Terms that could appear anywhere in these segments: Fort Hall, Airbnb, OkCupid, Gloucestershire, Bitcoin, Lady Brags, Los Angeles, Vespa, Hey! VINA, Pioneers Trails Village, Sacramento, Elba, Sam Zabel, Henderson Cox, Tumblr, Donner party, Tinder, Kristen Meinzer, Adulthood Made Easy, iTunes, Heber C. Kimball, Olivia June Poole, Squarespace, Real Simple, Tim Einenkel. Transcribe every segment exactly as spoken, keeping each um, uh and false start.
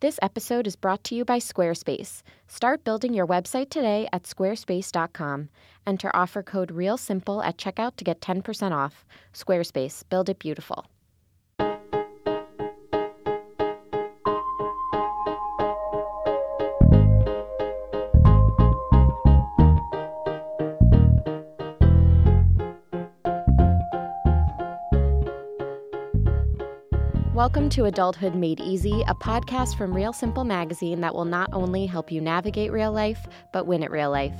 This episode is brought to you by Squarespace. Start building your website today at squarespace dot com. Enter offer code REALSIMPLE at checkout to get ten percent off. Squarespace, build it beautiful. Welcome to Adulthood Made Easy, a podcast from Real Simple magazine that will not only help you navigate real life, but win at real life.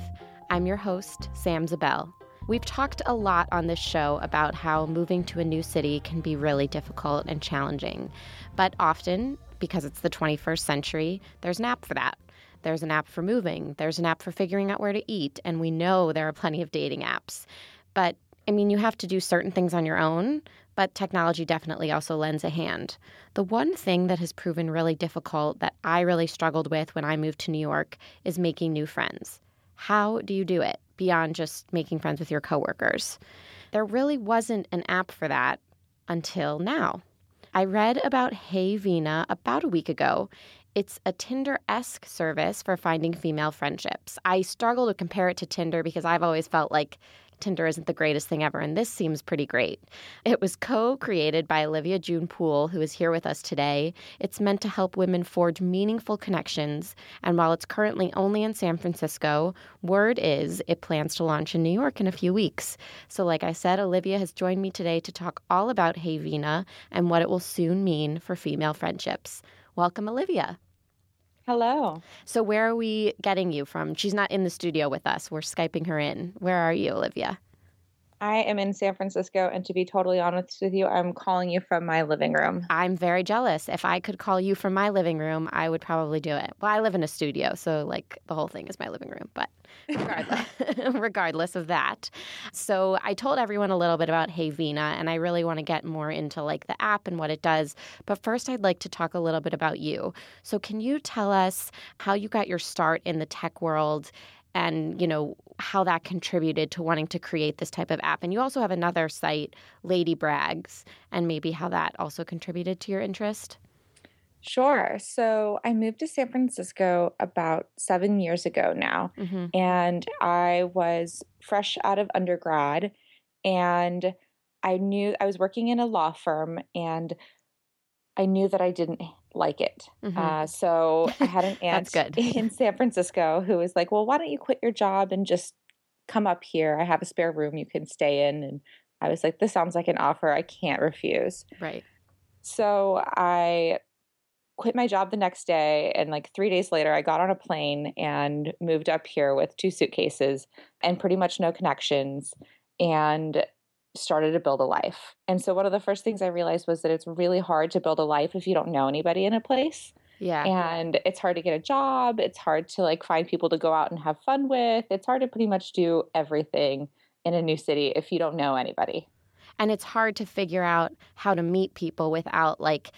I'm your host, Sam Zabel. We've talked a lot on this show about how moving to a new city can be really difficult and challenging, but often, because it's the twenty-first century, there's an app for that. There's an app for moving. There's an app for figuring out where to eat, and we know there are plenty of dating apps. But, I mean, you have to do certain things on your own, but technology definitely also lends a hand. The one thing that has proven really difficult that I really struggled with when I moved to New York is making new friends. How do you do it beyond just making friends with your coworkers? There really wasn't an app for that until now. I read about Hey! VINA about a week ago. It's a Tinder-esque service for finding female friendships. I struggle to compare it to Tinder because I've always felt like Tinder isn't the greatest thing ever, and this seems pretty great. It was co-created by Olivia June Poole, who is here with us today. It's meant to help women forge meaningful connections, and while it's currently only in San Francisco, word is it plans to launch in New York in a few weeks. So like I said, Olivia has joined me today to talk all about Hey! VINA and what it will soon mean for female friendships. Welcome, Olivia. Hello. So where are we getting you from? She's not in the studio with us. We're Skyping her in. Where are you, Olivia? I am in San Francisco, and to be totally honest with you, I'm calling you from my living room. I'm very jealous. If I could call you from my living room, I would probably do it. Well, I live in a studio, so like the whole thing is my living room, but regardless, regardless of that. So I told everyone a little bit about Hey! VINA, and I really want to get more into like the app and what it does. But first, I'd like to talk a little bit about you. So can you tell us how you got your start in the tech world? And, you know, how that contributed to wanting to create this type of app. And you also have another site, Lady Brags, and maybe how that also contributed to your interest. Sure. So I moved to San Francisco about seven years ago now. Mm-hmm. And I was fresh out of undergrad. And I knew I was working in a law firm, and I knew that I didn't like it. Mm-hmm. Uh, so I had an aunt in San Francisco who was like, well, why don't you quit your job and just come up here? I have a spare room you can stay in. And I was like, this sounds like an offer I can't refuse. Right. So I quit my job the next day. And like three days later, I got on a plane and moved up here with two suitcases and pretty much no connections. And started to build a life. And so one of the first things I realized was that it's really hard to build a life if you don't know anybody in a place. Yeah. And it's hard to get a job. It's hard to like find people to go out and have fun with. It's hard to pretty much do everything in a new city if you don't know anybody. And it's hard to figure out how to meet people without like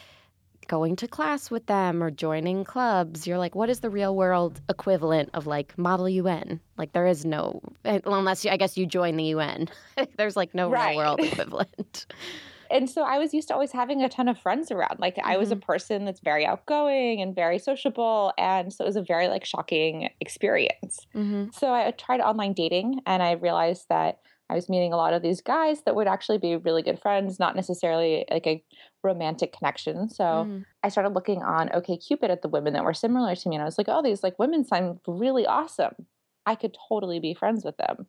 going to class with them or joining clubs. You're like, what is the real world equivalent of like Model U N? Like there is no, unless you, I guess you join the U N. There's like no right. real world equivalent. And so I was used to always having a ton of friends around. Like mm-hmm. I was a person that's very outgoing and very sociable. And so it was a very like shocking experience. Mm-hmm. So I tried online dating, and I realized that I was meeting a lot of these guys that would actually be really good friends, not necessarily like a romantic connection. So mm. I started looking on OkCupid at the women that were similar to me. And I was like, oh, these like women sound really awesome. I could totally be friends with them.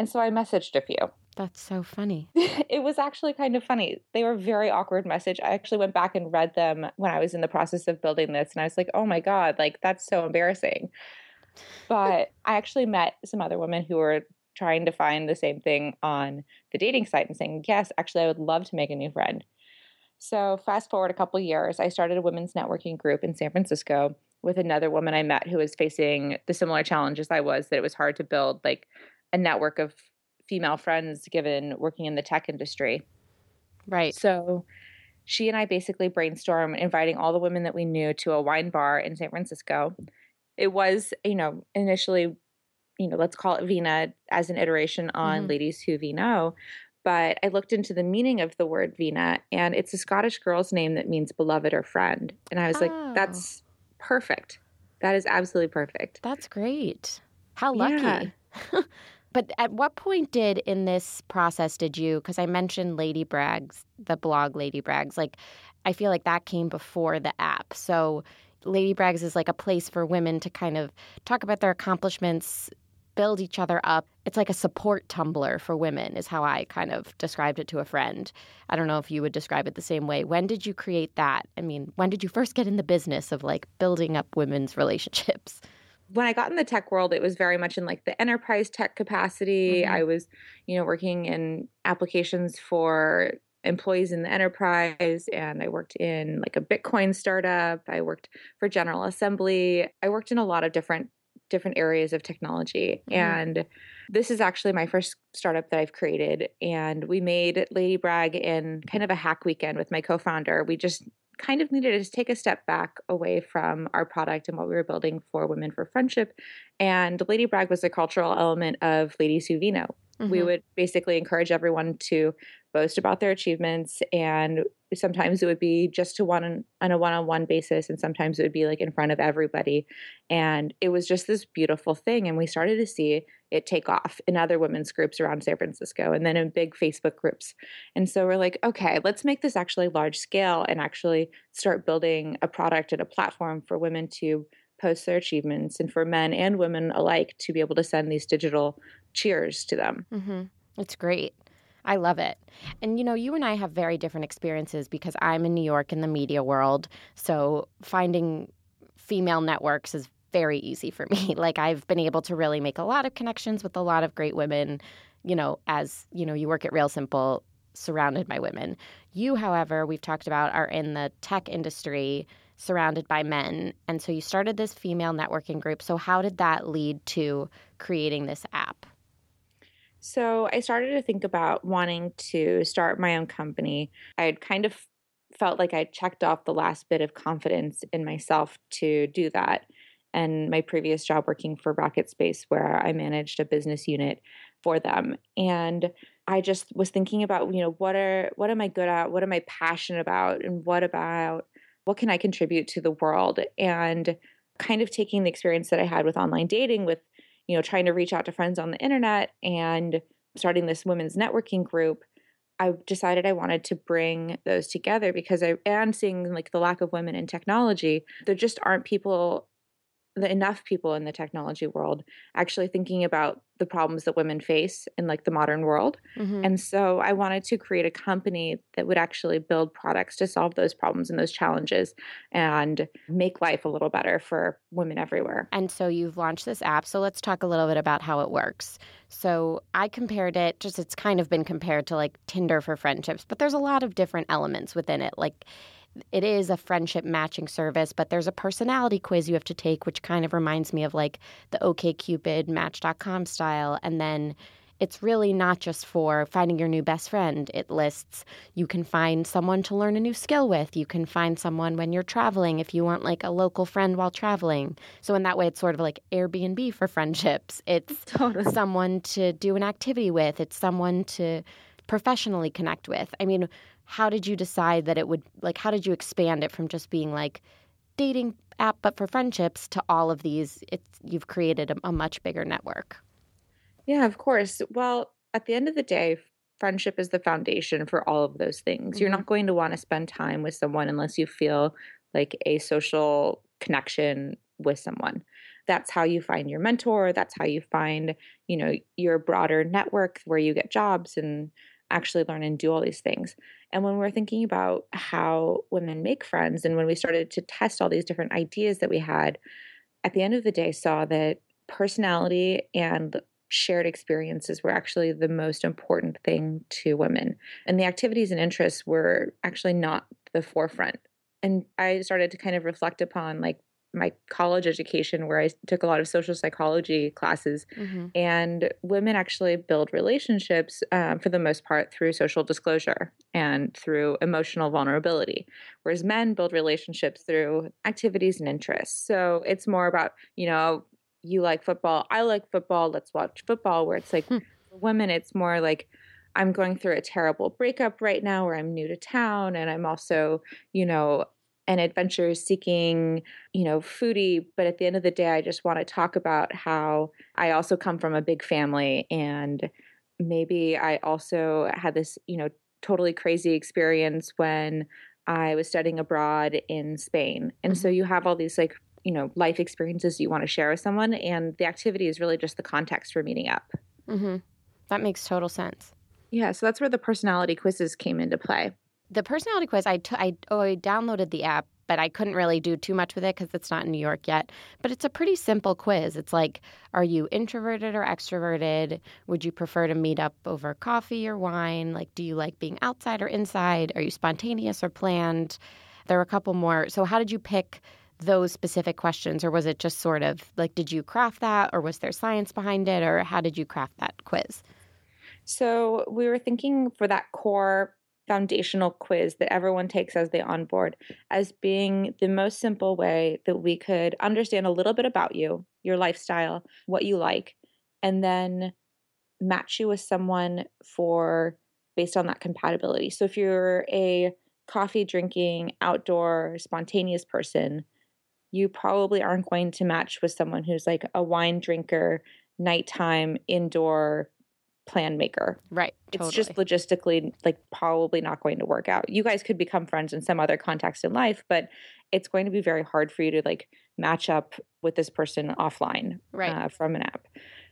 And so I messaged a few. That's so funny. It was actually kind of funny. They were very awkward message. I actually went back and read them when I was in the process of building this. And I was like, oh my God, like that's so embarrassing. But I actually met some other women who were trying to find the same thing on the dating site and saying, yes, actually, I would love to make a new friend. So fast forward a couple years, I started a women's networking group in San Francisco with another woman I met who was facing the similar challenges I was, that it was hard to build like a network of female friends given working in the tech industry. Right. So she and I basically brainstormed inviting all the women that we knew to a wine bar in San Francisco. It was, you know, initially you know, let's call it VINA as an iteration on mm-hmm. Ladies Who VINO. But I looked into the meaning of the word VINA, and it's a Scottish girl's name that means beloved or friend. And I was oh. like, that's perfect. That is absolutely perfect. That's great. How lucky. Yeah. But at what point did, in this process, did you, because I mentioned Lady Brags, the blog Lady Brags, like, I feel like that came before the app. So Lady Brags is like a place for women to kind of talk about their accomplishments, build each other up. It's like a support Tumblr for women is how I kind of described it to a friend. I don't know if you would describe it the same way. When did you create that? I mean, when did you first get in the business of like building up women's relationships? When I got in the tech world, it was very much in like the enterprise tech capacity. Mm-hmm. I was, you know, working in applications for employees in the enterprise, and I worked in like a Bitcoin startup. I worked for General Assembly. I worked in a lot of different different areas of technology. Mm-hmm. And this is actually my first startup that I've created. And we made Lady Brag in kind of a hack weekend with my co-founder. We just kind of needed to take a step back away from our product and what we were building for Women for Friendship. And Lady Brag was a cultural element of Lady VINA. Mm-hmm. We would basically encourage everyone to boast about their achievements. And sometimes it would be just to one on a one-on-one basis. And sometimes it would be like in front of everybody. And it was just this beautiful thing. And we started to see it take off in other women's groups around San Francisco and then in big Facebook groups. And so we're like, okay, let's make this actually large scale and actually start building a product and a platform for women to post their achievements and for men and women alike to be able to send these digital cheers to them. Mm-hmm. It's great. I love it. And, you know, you and I have very different experiences because I'm in New York in the media world. So finding female networks is very easy for me. Like, I've been able to really make a lot of connections with a lot of great women, you know, as, you know, you work at Real Simple, surrounded by women. You, however, we've talked about, are in the tech industry surrounded by men. And so you started this female networking group. So how did that lead to creating this app? So I started to think about wanting to start my own company. I had kind of felt like I checked off the last bit of confidence in myself to do that. And my previous job working for Rocket Space, where I managed a business unit for them. And I just was thinking about, you know, what are what am I good at? What am I passionate about? And what about what can I contribute to the world? And kind of taking the experience that I had with online dating, with you know, trying to reach out to friends on the internet and starting this women's networking group, I decided I wanted to bring those together because I am seeing like the lack of women in technology. There just aren't people, enough people in the technology world actually thinking about the problems that women face in like the modern world. Mm-hmm. And so I wanted to create a company that would actually build products to solve those problems and those challenges and make life a little better for women everywhere. And so you've launched this app. So let's talk a little bit about how it works. So I compared it, just it's kind of been compared to like Tinder for friendships, but there's a lot of different elements within it. Like, it is a friendship matching service, but there's a personality quiz you have to take, which kind of reminds me of like the OkCupid, Match dot com style. And then it's really not just for finding your new best friend. It lists you can find someone to learn a new skill with. You can find someone when you're traveling if you want like a local friend while traveling. So in that way, it's sort of like Airbnb for friendships. It's totally someone to do an activity with. It's someone to professionally connect with. I mean, how did you decide that it would, like, how did you expand it from just being like dating app but for friendships to all of these? It's, you've created a, a much bigger network. Yeah, of course. Well, at the end of the day, friendship is the foundation for all of those things. Mm-hmm. You're not going to want to spend time with someone unless you feel like a social connection with someone. That's how you find your mentor. That's how you find, you know, your broader network where you get jobs and actually learn and do all these things. And when we're thinking about how women make friends, and when we started to test all these different ideas that we had, at the end of the day, saw that personality and shared experiences were actually the most important thing to women. And the activities and interests were actually not the forefront. And I started to kind of reflect upon like my college education, where I took a lot of social psychology classes. Mm-hmm. And women actually build relationships um, for the most part through social disclosure and through emotional vulnerability, whereas men build relationships through activities and interests. So it's more about, you know, you like football, I like football, let's watch football, where it's like hmm. for women, it's more like, I'm going through a terrible breakup right now, or I'm new to town, and I'm also, you know, an adventure-seeking, you know, foodie. But at the end of the day, I just want to talk about how I also come from a big family, and maybe I also had this, you know, totally crazy experience when I was studying abroad in Spain. And mm-hmm. so you have all these, like, you know, life experiences you want to share with someone, and the activity is really just the context for meeting up. Mm-hmm. That makes total sense. Yeah, so that's where the personality quizzes came into play. The personality quiz, I, t- I, oh, I downloaded the app, but I couldn't really do too much with it because it's not in New York yet. But it's a pretty simple quiz. It's like, are you introverted or extroverted? Would you prefer to meet up over coffee or wine? Like, do you like being outside or inside? Are you spontaneous or planned? There were a couple more. So how did you pick those specific questions? Or was it just sort of like, did you craft that? Or was there science behind it? Or how did you craft that quiz? So we were thinking for that core foundational quiz that everyone takes as they onboard as being the most simple way that we could understand a little bit about you, your lifestyle, what you like, and then match you with someone for based on that compatibility. So if you're a coffee drinking, outdoor, spontaneous person, you probably aren't going to match with someone who's like a wine drinker, nighttime, indoor plan maker. Right. Totally. It's just logistically like probably not going to work out. You guys could become friends in some other context in life, but it's going to be very hard for you to like match up with this person offline, right, uh, from an app.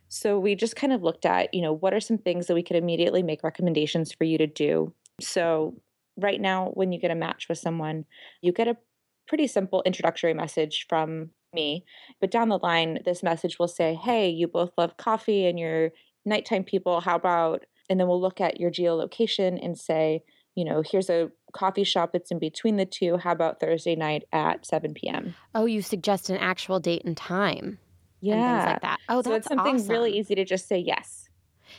So we just kind of looked at, you know, what are some things that we could immediately make recommendations for you to do. So right now, when you get a match with someone, you get a pretty simple introductory message from me. But down the line, this message will say, hey, you both love coffee and you're nighttime people, how about, and then we'll look at your geolocation and say, you know, here's a coffee shop that's in between the two. How about Thursday night at seven p.m.? Oh, you suggest an actual date and time. Yeah. And things like that. Oh, that's awesome. So it's something awesome. Really easy to just say yes.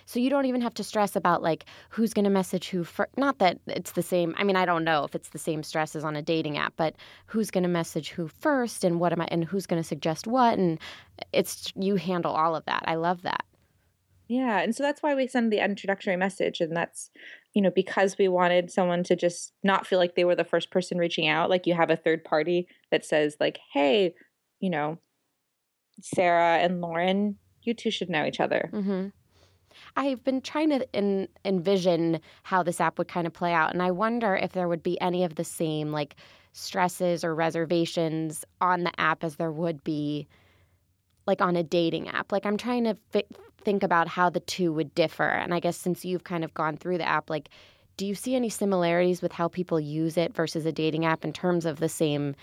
So you don't even have to stress about, like, who's going to message who first. Not that it's the same. I mean, I don't know if it's the same stress as on a dating app, but who's going to message who first and what am I, and who's going to suggest what. And it's, you handle all of that. I love that. Yeah. And so that's why we send the introductory message. And that's, you know, because we wanted someone to just not feel like they were the first person reaching out. Like you have a third party that says like, hey, you know, Sarah and Lauren, you two should know each other. Mm-hmm. I've been trying to en- envision how this app would kind of play out. And I wonder if there would be any of the same like stresses or reservations on the app as there would be like on a dating app. Like I'm trying to fi- think about how the two would differ. And I guess since you've kind of gone through the app, like, do you see any similarities with how people use it versus a dating app in terms of the same,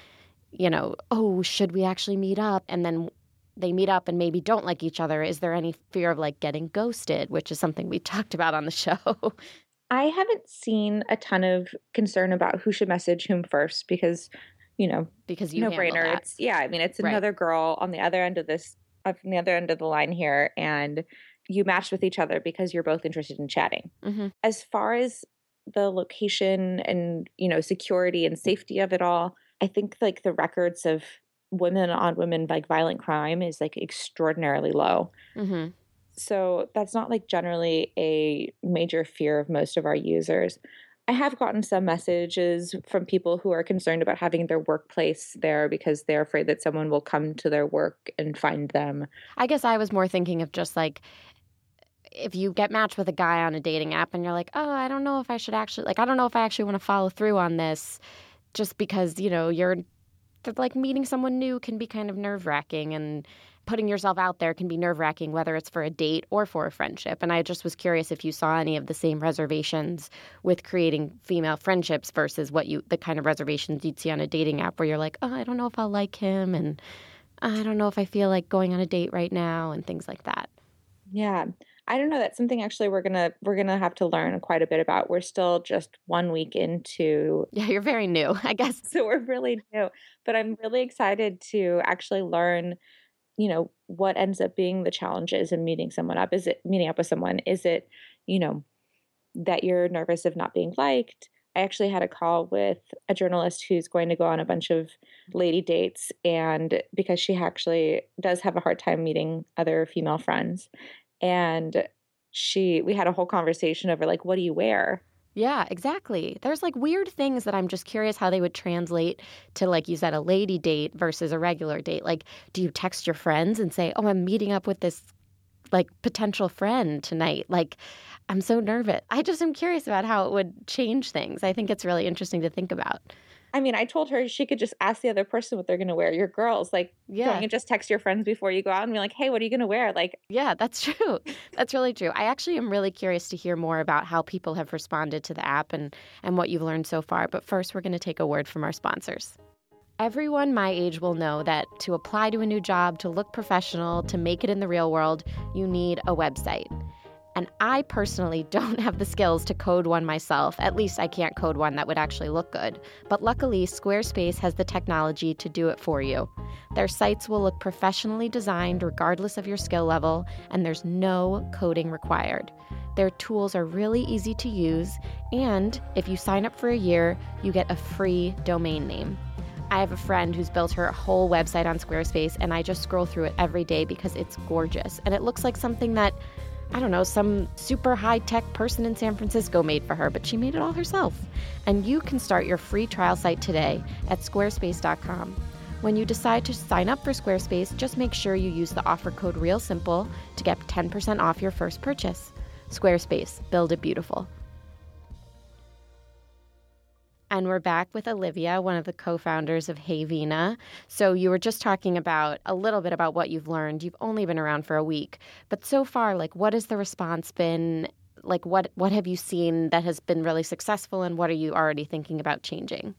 you know, oh, should we actually meet up? And then they meet up and maybe don't like each other. Is there any fear of like getting ghosted, which is something we talked about on the show? I haven't seen a ton of concern about who should message whom first because, you know, because you no brainer. That. It's yeah. I mean, it's another right. girl on the other end of this, on the other end of the line here, and you match with each other because you're both interested in chatting. Mm-hmm. As far as the location and, you know, security and safety of it all, I think like the records of women on women like violent crime is like extraordinarily low. Mm-hmm. So that's not like generally a major fear of most of our users. I have gotten some messages from people who are concerned about having their workplace there because they're afraid that someone will come to their work and find them. I guess I was more thinking of just like if you get matched with a guy on a dating app and you're like, oh, I don't know if I should actually – like I don't know if I actually want to follow through on this just because, you know, you're – like meeting someone new can be kind of nerve-wracking and putting yourself out there can be nerve-wracking whether it's for a date or for a friendship. And I just was curious if you saw any of the same reservations with creating female friendships versus what you the kind of reservations you'd see on a dating app where you're like, oh, I don't know if I'll like him and I don't know if I feel like going on a date right now and things like that. Yeah. I don't know. That's something actually we're going to we're going to have to learn quite a bit about. We're still just one week into. Yeah, you're very new, I guess. So we're really new. But I'm really excited to actually learn, you know, what ends up being the challenges in meeting someone up? Is it meeting up with someone? Is it, you know, that you're nervous of not being liked? I actually had a call with a journalist who's going to go on a bunch of lady dates, and because she actually does have a hard time meeting other female friends. And she, we had a whole conversation over like, what do you wear? Yeah, exactly. There's like weird things that I'm just curious how they would translate to, like you said, a lady date versus a regular date. Like, do you text your friends and say, oh, I'm meeting up with this like potential friend tonight? Like, I'm so nervous. I just am curious about how it would change things. I think it's really interesting to think about. I mean, I told her she could just ask the other person what they're going to wear. Your girls, like, yeah. Don't you just text your friends before you go out and be like, hey, what are you going to wear? Like, yeah, that's true. That's really true. I actually am really curious to hear more about how people have responded to the app and, and what you've learned so far. But first, we're going to take a word from our sponsors. Everyone my age will know that to apply to a new job, to look professional, to make it in the real world, you need a website. And I personally don't have the skills to code one myself. At least I can't code one that would actually look good. But luckily, Squarespace has the technology to do it for you. Their sites will look professionally designed regardless of your skill level, and there's no coding required. Their tools are really easy to use, and if you sign up for a year, you get a free domain name. I have a friend who's built her whole website on Squarespace, and I just scroll through it every day because it's gorgeous. And it looks like something that, I don't know, some super high-tech person in San Francisco made for her, but she made it all herself. And you can start your free trial site today at squarespace dot com. When you decide to sign up for Squarespace, just make sure you use the offer code REALSIMPLE to get ten percent off your first purchase. Squarespace, build it beautiful. And we're back with Olivia, one of the co-founders of Hey! VINA. So you were just talking about a little bit about what you've learned. You've only been around for a week. But so far, like, what has the response been? Like, what, what have you seen that has been really successful, and what are you already thinking about changing?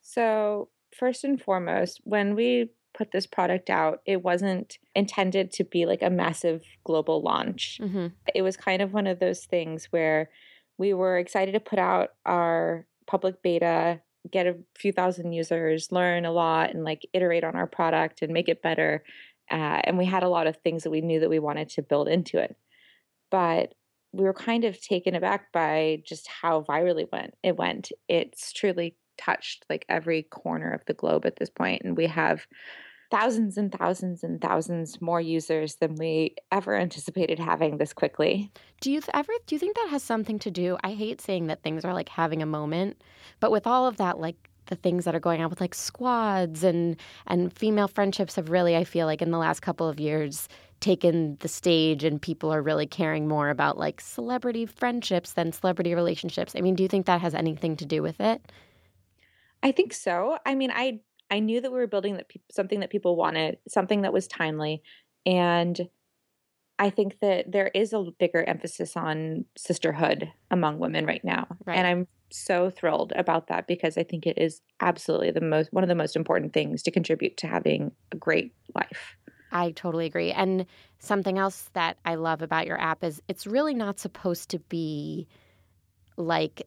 So first and foremost, when we put this product out, it wasn't intended to be like a massive global launch. Mm-hmm. It was kind of one of those things where we were excited to put out our public beta, get a few thousand users, learn a lot, and like iterate on our product and make it better. Uh, and we had a lot of things that we knew that we wanted to build into it. But we were kind of taken aback by just how virally went it went. It's truly touched like every corner of the globe at this point. And we have thousands and thousands and thousands more users than we ever anticipated having this quickly. Do you th- ever do you think that has something to do? I hate saying that things are like having a moment, but with all of that, like the things that are going on with like squads and and female friendships have really, I feel like in the last couple of years, taken the stage, and people are really caring more about like celebrity friendships than celebrity relationships. I mean, do you think that has anything to do with it? I think so. I mean, I I knew that we were building that pe- something that people wanted, something that was timely. And I think that there is a bigger emphasis on sisterhood among women right now. Right. And I'm so thrilled about that because I think it is absolutely the most one of the most important things to contribute to having a great life. I totally agree. And something else that I love about your app is it's really not supposed to be like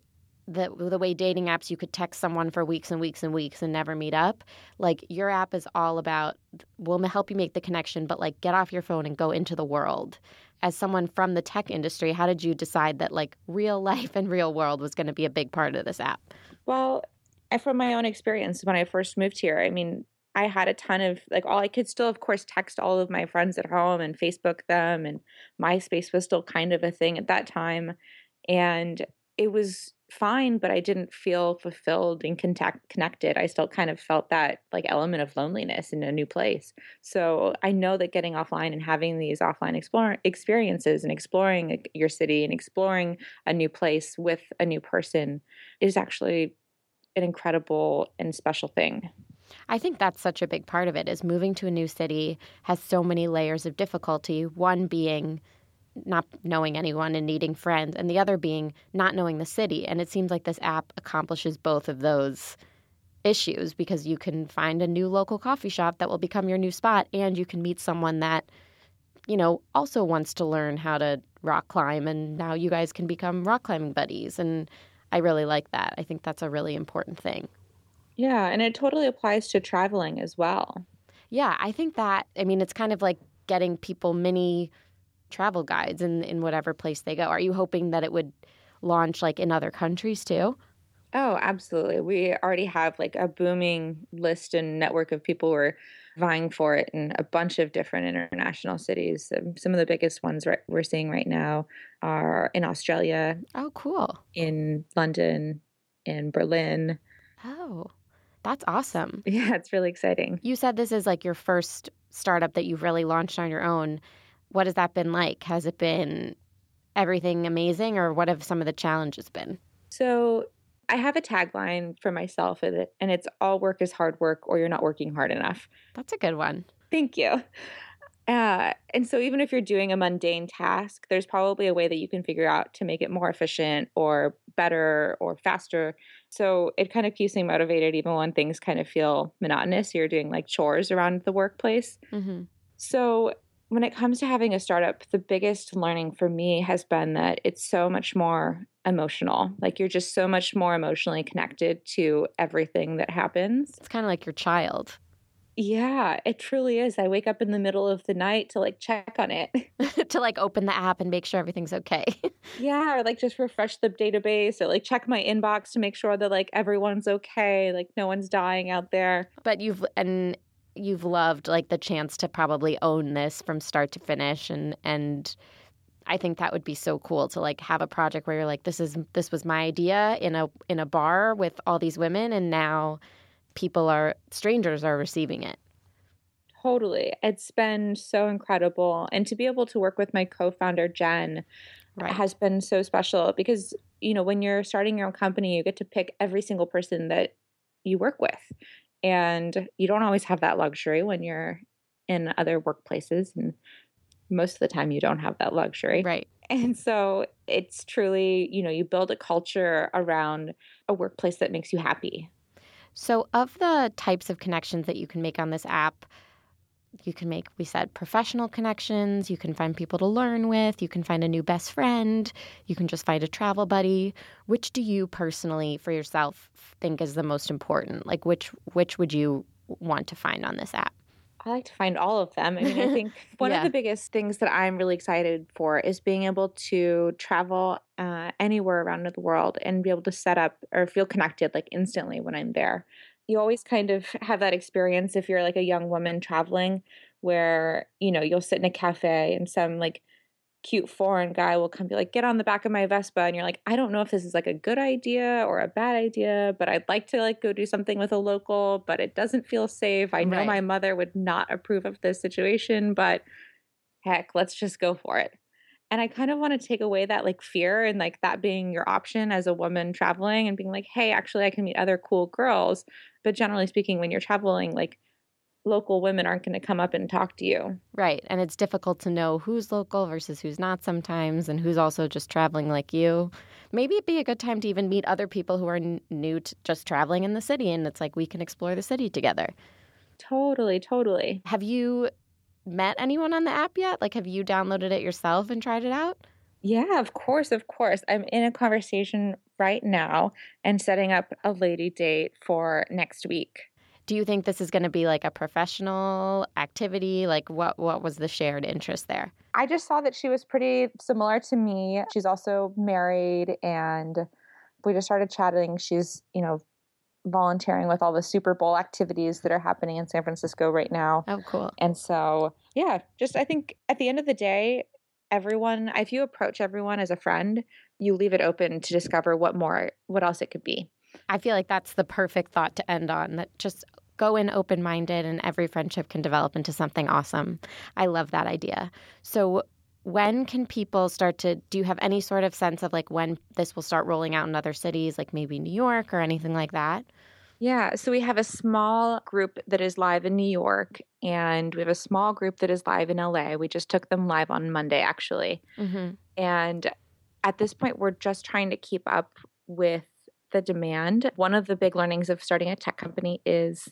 The, the way dating apps, you could text someone for weeks and weeks and weeks and never meet up. Like, your app is all about, we'll help you make the connection, but like get off your phone and go into the world. As someone from the tech industry, how did you decide that like real life and real world was going to be a big part of this app? Well, I, from my own experience, when I first moved here, I mean, I had a ton of like all I could still, of course, text all of my friends at home and Facebook them, and MySpace was still kind of a thing at that time. And it was fine, but I didn't feel fulfilled and contact connected. I still kind of felt that like element of loneliness in a new place. So I know that getting offline and having these offline explore experiences and exploring your city and exploring a new place with a new person is actually an incredible and special thing. I think that's such a big part of it, is moving to a new city has so many layers of difficulty, one being not knowing anyone and needing friends, and the other being not knowing the city. And it seems like this app accomplishes both of those issues, because you can find a new local coffee shop that will become your new spot, and you can meet someone that, you know, also wants to learn how to rock climb, and now you guys can become rock climbing buddies. And I really like that. I think that's a really important thing. Yeah, and it totally applies to traveling as well. Yeah, I think that, I mean, it's kind of like getting people mini travel guides in, in whatever place they go. Are you hoping that it would launch like in other countries too? Oh, absolutely. We already have like a booming list and network of people we're vying for it in a bunch of different international cities. Some of the biggest ones right, we're seeing right now are in Australia. Oh, cool. In London, in Berlin. Oh, that's awesome. Yeah, it's really exciting. You said this is like your first startup that you've really launched on your own. What has that been like? Has it been everything amazing, or what have some of the challenges been? So I have a tagline for myself, and it's all work is hard work, or you're not working hard enough. That's a good one. Thank you. Uh, and so even if you're doing a mundane task, there's probably a way that you can figure out to make it more efficient or better or faster. So it kind of keeps me motivated even when things kind of feel monotonous. You're doing like chores around the workplace. Mm-hmm. So when it comes to having a startup, the biggest learning for me has been that it's so much more emotional. Like you're just so much more emotionally connected to everything that happens. It's kind of like your child. Yeah, it truly is. I wake up in the middle of the night to like check on it. To like open the app and make sure everything's okay. Yeah, or like just refresh the database or like check my inbox to make sure that like everyone's okay, like no one's dying out there. But you've and You've loved like the chance to probably own this from start to finish, and and I think that would be so cool to like have a project where you're like, this is this was my idea in a in a bar with all these women, and now people are strangers are receiving it. Totally. It's been so incredible. And to be able to work with my co-founder, Jen, right. has been so special because, you know, when you're starting your own company, you get to pick every single person that you work with. And you don't always have that luxury when you're in other workplaces. And most of the time you don't have that luxury. Right. And so it's truly, you know, you build a culture around a workplace that makes you happy. So of the types of connections that you can make on this app, you can make, we said, professional connections. You can find people to learn with. You can find a new best friend. You can just find a travel buddy. Which do you personally, for yourself, think is the most important? Like, which which would you want to find on this app? I like to find all of them. I mean, I think one yeah. of the biggest things that I'm really excited for is being able to travel uh, anywhere around the world and be able to set up or feel connected like instantly when I'm there. You always kind of have that experience if you're like a young woman traveling where, you know, you'll sit in a cafe and some like cute foreign guy will come be like, get on the back of my Vespa. And you're like, I don't know if this is like a good idea or a bad idea, but I'd like to like go do something with a local, but it doesn't feel safe. I know right. my mother would not approve of this situation, but heck, let's just go for it. And I kind of want to take away that like fear and like that being your option as a woman traveling and being like, hey, actually, I can meet other cool girls. But generally speaking, when you're traveling, like local women aren't going to come up and talk to you. Right. And it's difficult to know who's local versus who's not sometimes and who's also just traveling like you. Maybe it'd be a good time to even meet other people who are n- new to just traveling in the city. And it's like we can explore the city together. Totally, totally. Have you met anyone on the app yet? Like, have you downloaded it yourself and tried it out? Yeah, of course, of course. I'm in a conversation right now and setting up a lady date for next week. Do you think this is going to be like a professional activity? Like what, what was the shared interest there? I just saw that she was pretty similar to me. She's also married and we just started chatting. She's, you know, volunteering with all the Super Bowl activities that are happening in San Francisco right now. Oh, cool. And so, yeah, just I think at the end of the day, everyone, if you approach everyone as a friend, you leave it open to discover what more, what else it could be. I feel like that's the perfect thought to end on, that just go in open-minded and every friendship can develop into something awesome. I love that idea. So when can people start to, do you have any sort of sense of like when this will start rolling out in other cities, like maybe New York or anything like that? Yeah. So we have a small group that is live in New York and we have a small group that is live in L A. We just took them live on Monday, actually. Mm-hmm. And at this point, we're just trying to keep up with the demand. One of the big learnings of starting a tech company is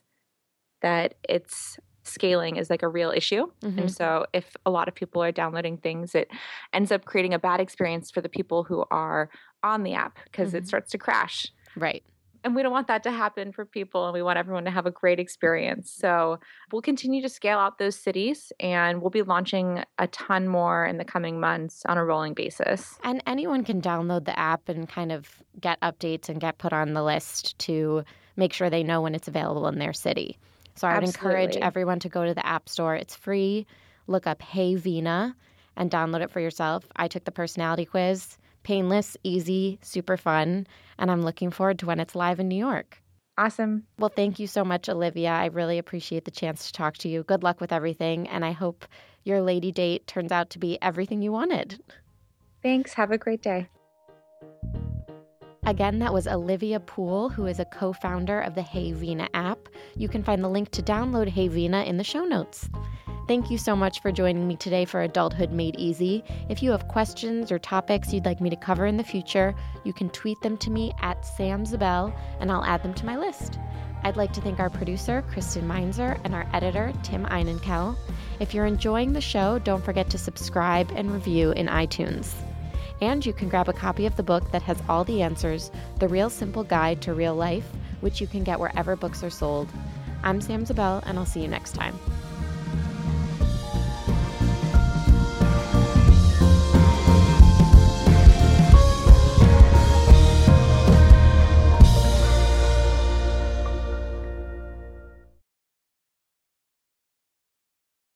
that it's scaling is like a real issue. Mm-hmm. And so if a lot of people are downloading things, it ends up creating a bad experience for the people who are on the app because mm-hmm. it starts to crash. Right. And we don't want that to happen for people. And we want everyone to have a great experience. So we'll continue to scale out those cities and we'll be launching a ton more in the coming months on a rolling basis. And anyone can download the app and kind of get updates and get put on the list to make sure they know when it's available in their city. So I would Absolutely. encourage everyone to go to the App Store. It's free. Look up Hey! VINA and download it for yourself. I took the personality quiz. Painless, easy, super fun, and I'm looking forward to when it's live in New York. Awesome. Well, thank you so much, Olivia. I really appreciate the chance to talk to you. Good luck with everything, and I hope your lady date turns out to be everything you wanted. Thanks. Have a great day. Again, that was Olivia Poole, who is a co-founder of the Hey! VINA app. You can find the link to download Hey! VINA in the show notes. Thank you so much for joining me today for Adulthood Made Easy. If you have questions or topics you'd like me to cover in the future, you can tweet them to me at Sam Zabel, and I'll add them to my list. I'd like to thank our producer, Kristen Meinzer, and our editor, Tim Einenkel. If you're enjoying the show, don't forget to subscribe and review in iTunes. And you can grab a copy of the book that has all the answers, The Real Simple Guide to Real Life, which you can get wherever books are sold. I'm Sam Zabel, and I'll see you next time.